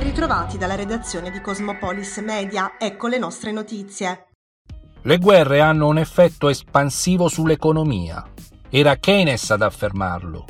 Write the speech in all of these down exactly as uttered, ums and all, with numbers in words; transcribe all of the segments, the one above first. Ben ritrovati dalla redazione di Cosmopolis Media, ecco le nostre notizie. Le guerre hanno un effetto espansivo sull'economia. Era Keynes ad affermarlo.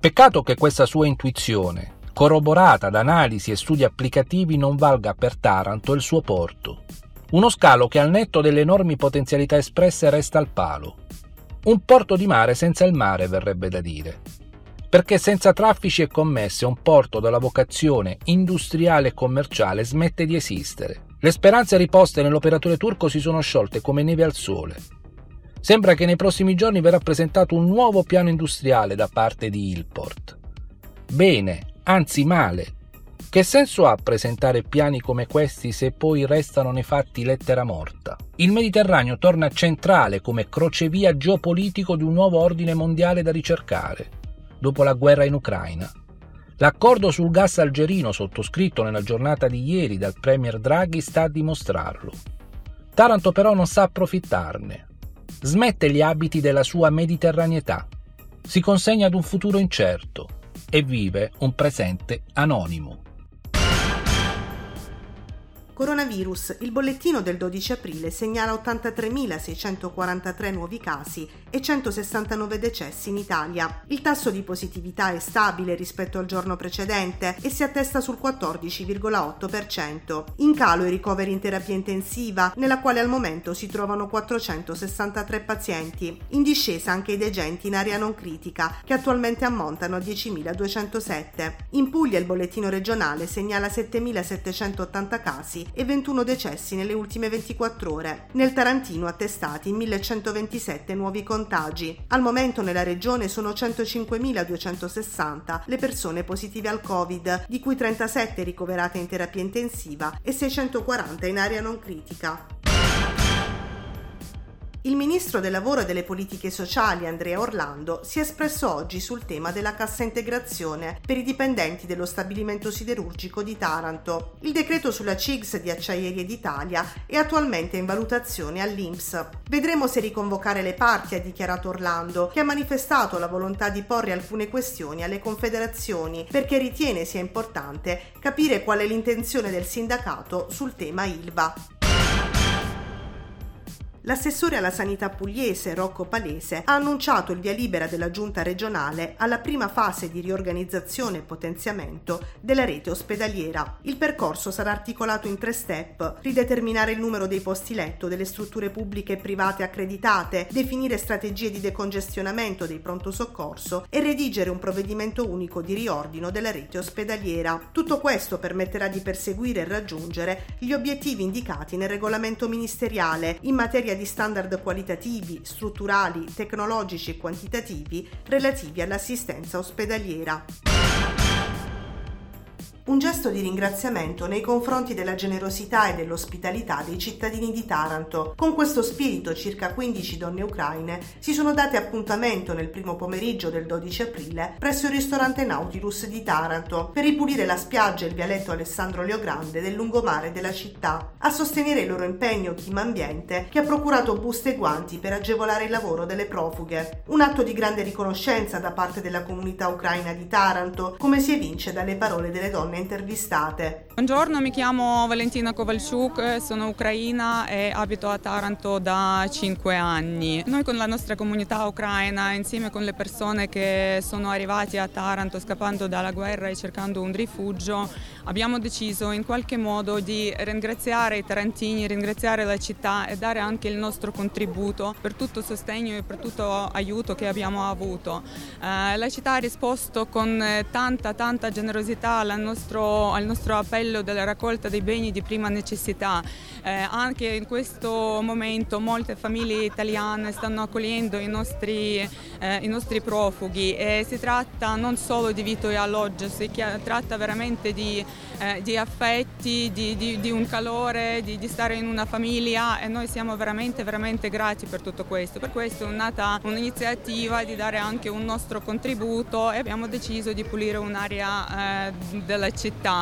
Peccato che questa sua intuizione, corroborata da analisi e studi applicativi, non valga per Taranto e il suo porto. Uno scalo che al netto delle enormi potenzialità espresse resta al palo. Un porto di mare senza il mare, verrebbe da dire. Perché senza traffici e commesse un porto dalla vocazione industriale e commerciale smette di esistere. Le speranze riposte nell'operatore turco si sono sciolte come neve al sole. Sembra che nei prossimi giorni verrà presentato un nuovo piano industriale da parte di Ilport. Bene, anzi male. Che senso ha presentare piani come questi se poi restano nei fatti lettera morta? Il Mediterraneo torna centrale come crocevia geopolitico di un nuovo ordine mondiale da ricercare. Dopo la guerra in Ucraina. L'accordo sul gas algerino sottoscritto nella giornata di ieri dal premier Draghi sta a dimostrarlo. Taranto però non sa approfittarne. Smette gli abiti della sua mediterraneità. Si consegna ad un futuro incerto e vive un presente anonimo. Coronavirus, il bollettino del dodici aprile segnala ottantatremilaseicentoquarantatré nuovi casi e centosessantanove decessi in Italia. Il tasso di positività è stabile rispetto al giorno precedente e si attesta sul quattordici virgola otto per cento. In calo i ricoveri in terapia intensiva, nella quale al momento si trovano quattrocentosessantatré pazienti. In discesa anche i degenti in area non critica, che attualmente ammontano a diecimiladuecentosette. In Puglia il bollettino regionale segnala settemilasettecentottanta casi e ventuno decessi nelle ultime ventiquattro ore. Nel Tarantino attestati millecentoventisette nuovi contagi. Al momento nella regione sono centocinquemiladuecentosessanta le persone positive al Covid, di cui trentasette ricoverate in terapia intensiva e seicentoquaranta in area non critica. Il ministro del Lavoro e delle Politiche Sociali, Andrea Orlando, si è espresso oggi sul tema della cassa integrazione per i dipendenti dello stabilimento siderurgico di Taranto. Il decreto sulla C I G S di Acciaierie d'Italia è attualmente in valutazione all'I N P S. Vedremo se riconvocare le parti, ha dichiarato Orlando, che ha manifestato la volontà di porre alcune questioni alle confederazioni perché ritiene sia importante capire qual è l'intenzione del sindacato sul tema I L V A. L'assessore alla sanità pugliese, Rocco Palese, ha annunciato il via libera della giunta regionale alla prima fase di riorganizzazione e potenziamento della rete ospedaliera. Il percorso sarà articolato in tre step: rideterminare il numero dei posti letto delle strutture pubbliche e private accreditate, definire strategie di decongestionamento dei pronto soccorso e redigere un provvedimento unico di riordino della rete ospedaliera. Tutto questo permetterà di perseguire e raggiungere gli obiettivi indicati nel regolamento ministeriale in materia di standard qualitativi, strutturali, tecnologici e quantitativi relativi all'assistenza ospedaliera. Un gesto di ringraziamento nei confronti della generosità e dell'ospitalità dei cittadini di Taranto. Con questo spirito circa quindici donne ucraine si sono date appuntamento nel primo pomeriggio del dodici aprile presso il ristorante Nautilus di Taranto per ripulire la spiaggia e il vialetto Alessandro Leogrande del lungomare della città. A sostenere il loro impegno Kyma Ambiente, che ha procurato buste e guanti per agevolare il lavoro delle profughe. Un atto di grande riconoscenza da parte della comunità ucraina di Taranto, come si evince dalle parole delle donne intervistate. Buongiorno, mi chiamo Valentina Kovalchuk, sono ucraina e abito a Taranto da cinque anni. Noi con la nostra comunità ucraina, insieme con le persone che sono arrivate a Taranto scappando dalla guerra e cercando un rifugio, abbiamo deciso in qualche modo di ringraziare i tarantini, ringraziare la città e dare anche il nostro contributo per tutto il sostegno e per tutto l'aiuto che abbiamo avuto. Eh, la città ha risposto con tanta tanta generosità alla nostra al nostro appello della raccolta dei beni di prima necessità. Eh, anche in questo momento molte famiglie italiane stanno accogliendo i nostri, eh, i nostri profughi e si tratta non solo di vitto e alloggio, si tratta veramente di, eh, di affetti, di, di, di un calore, di, di stare in una famiglia e noi siamo veramente veramente grati per tutto questo. Per questo è nata un'iniziativa di dare anche un nostro contributo e abbiamo deciso di pulire un'area eh, della città.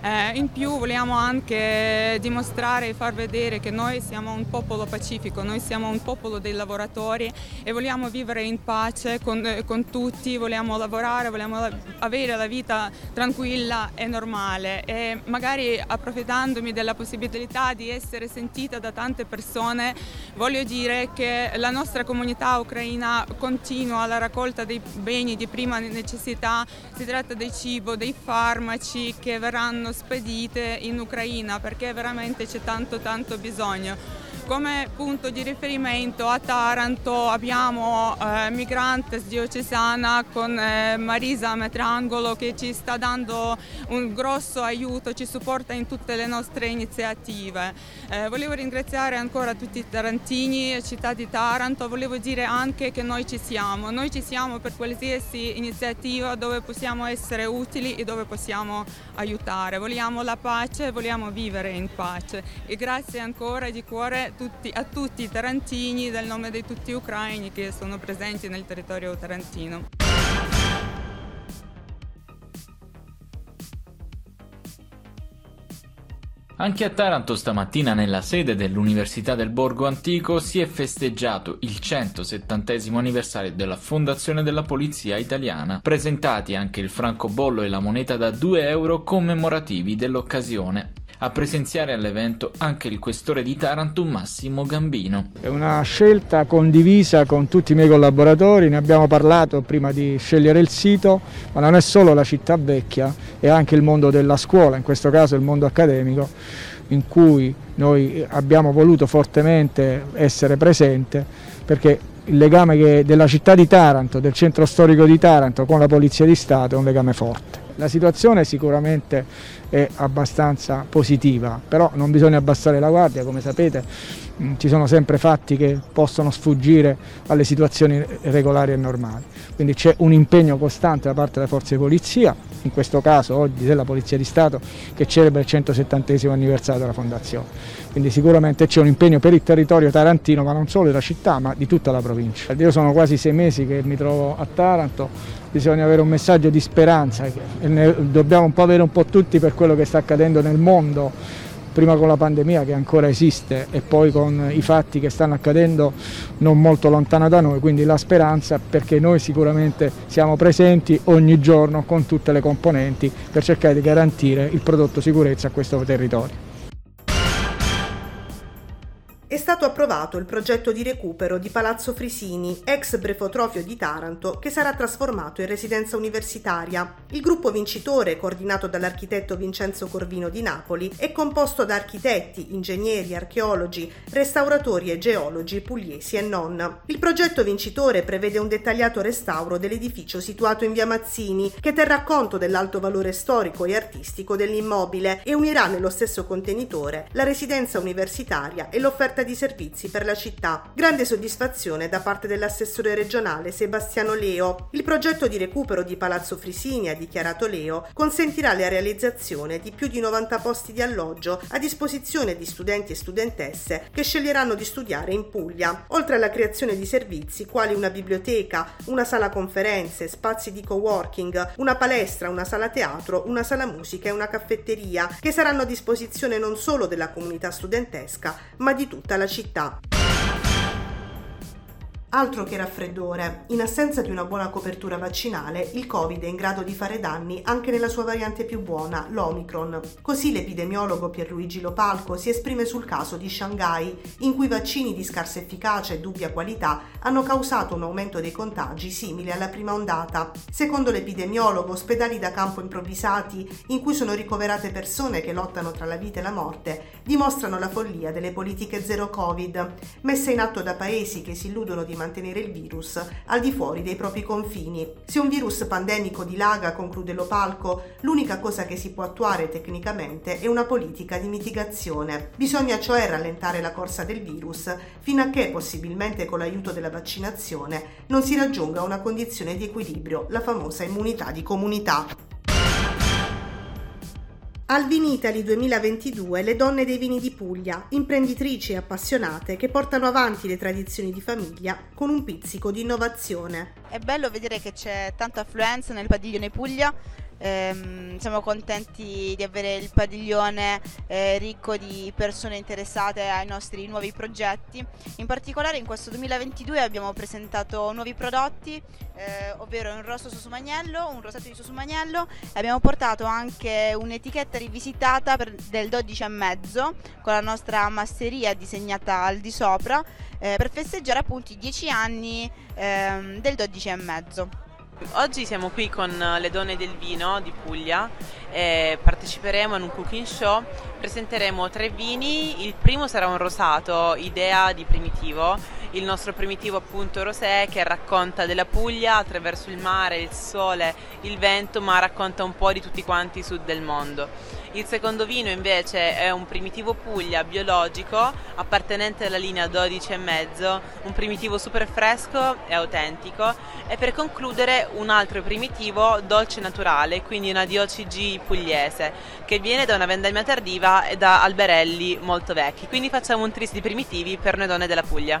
Eh, in più vogliamo anche dimostrare e far vedere che noi siamo un popolo pacifico, noi siamo un popolo dei lavoratori e vogliamo vivere in pace con, con tutti, vogliamo lavorare, vogliamo avere la vita tranquilla e normale, e magari approfittandomi della possibilità di essere sentita da tante persone, voglio dire che la nostra comunità ucraina continua la raccolta dei beni di prima necessità, si tratta del cibo, dei farmaci che verranno spedite in Ucraina perché veramente c'è tanto tanto bisogno. Come punto di riferimento a Taranto abbiamo eh, Migrantes Diocesana con eh, Marisa Metrangolo che ci sta dando un grosso aiuto, ci supporta in tutte le nostre iniziative. Eh, volevo ringraziare ancora tutti i tarantini, città di Taranto, volevo dire anche che noi ci siamo, noi ci siamo per qualsiasi iniziativa dove possiamo essere utili e dove possiamo aiutare. Vogliamo la pace, vogliamo vivere in pace e grazie ancora di cuore Tutti, a tutti i tarantini, dal nome di tutti gli ucraini che sono presenti nel territorio tarantino. Anche a Taranto stamattina nella sede dell'Università del Borgo Antico si è festeggiato il centosettantesimo anniversario della fondazione della Polizia Italiana, presentati anche il francobollo e la moneta da due euro commemorativi dell'occasione. A presenziare all'evento anche il questore di Taranto Massimo Gambino. È una scelta condivisa con tutti i miei collaboratori, ne abbiamo parlato prima di scegliere il sito, ma non è solo la città vecchia, è anche il mondo della scuola, in questo caso il mondo accademico, in cui noi abbiamo voluto fortemente essere presente, perché il legame che della città di Taranto, del centro storico di Taranto con la Polizia di Stato è un legame forte. La situazione sicuramente è abbastanza positiva, però non bisogna abbassare la guardia, come sapete ci sono sempre fatti che possono sfuggire alle situazioni regolari e normali, quindi c'è un impegno costante da parte delle forze di polizia, in questo caso oggi della Polizia di Stato che celebra il centosettantesimo anniversario della fondazione, quindi sicuramente c'è un impegno per il territorio tarantino, ma non solo della città ma di tutta la provincia. Io sono quasi sei mesi che mi trovo a Taranto, bisogna avere un messaggio di speranza e ne dobbiamo un po' avere un po' tutti per quello che sta accadendo nel mondo, prima con la pandemia che ancora esiste e poi con i fatti che stanno accadendo non molto lontano da noi, quindi la speranza, perché noi sicuramente siamo presenti ogni giorno con tutte le componenti per cercare di garantire il prodotto sicurezza a questo territorio. È stato approvato il progetto di recupero di Palazzo Frisini, ex brefotrofio di Taranto, che sarà trasformato in residenza universitaria. Il gruppo vincitore, coordinato dall'architetto Vincenzo Corvino di Napoli, è composto da architetti, ingegneri, archeologi, restauratori e geologi pugliesi e non. Il progetto vincitore prevede un dettagliato restauro dell'edificio situato in via Mazzini, che terrà conto dell'alto valore storico e artistico dell'immobile e unirà nello stesso contenitore la residenza universitaria e l'offerta di servizi per la città. Grande soddisfazione da parte dell'assessore regionale Sebastiano Leo. Il progetto di recupero di Palazzo Frisini, ha dichiarato Leo, consentirà la realizzazione di più di novanta posti di alloggio a disposizione di studenti e studentesse che sceglieranno di studiare in Puglia, oltre alla creazione di servizi quali una biblioteca, una sala conferenze, spazi di coworking, una palestra, una sala teatro, una sala musica e una caffetteria, che saranno a disposizione non solo della comunità studentesca, ma di tutta la città. Altro che raffreddore, in assenza di una buona copertura vaccinale, il Covid è in grado di fare danni anche nella sua variante più buona, l'Omicron. Così l'epidemiologo Pierluigi Lopalco si esprime sul caso di Shanghai, in cui vaccini di scarsa efficacia e dubbia qualità hanno causato un aumento dei contagi simile alla prima ondata. Secondo l'epidemiologo, ospedali da campo improvvisati, in cui sono ricoverate persone che lottano tra la vita e la morte, dimostrano la follia delle politiche zero Covid, messe in atto da paesi che si illudono di mantenere il virus al di fuori dei propri confini. Se un virus pandemico dilaga, conclude Lopalco, l'unica cosa che si può attuare tecnicamente è una politica di mitigazione. Bisogna cioè rallentare la corsa del virus fino a che, possibilmente con l'aiuto della vaccinazione, non si raggiunga una condizione di equilibrio, la famosa immunità di comunità. Al Vinitaly duemilaventidue le donne dei vini di Puglia, imprenditrici e appassionate che portano avanti le tradizioni di famiglia con un pizzico di innovazione. È bello vedere che c'è tanta affluenza nel padiglione Puglia, ehm, siamo contenti di avere il padiglione eh, ricco di persone interessate ai nostri nuovi progetti. In particolare in questo duemilaventidue abbiamo presentato nuovi prodotti, eh, ovvero un rosso Susumaniello, un rosato di Susumaniello, e abbiamo portato anche un'etichetta rivisitata per, del dodici e mezzo con la nostra masseria disegnata al di sopra, eh, per festeggiare appunto i dieci anni ehm, del dodici e mezzo. Oggi siamo qui con le donne del vino di Puglia, eh, parteciperemo a un cooking show, presenteremo tre vini. Il primo sarà un rosato, idea di Primitivo, il nostro primitivo appunto rosé, che racconta della Puglia attraverso il mare, il sole, il vento, ma racconta un po' di tutti quanti i sud del mondo. Il secondo vino invece è un primitivo Puglia biologico appartenente alla linea dodici e mezzo, un primitivo super fresco e autentico, e per concludere un altro primitivo dolce naturale, quindi una D O C G pugliese che viene da una vendemmia tardiva e da alberelli molto vecchi. Quindi facciamo un tris di primitivi per noi donne della Puglia.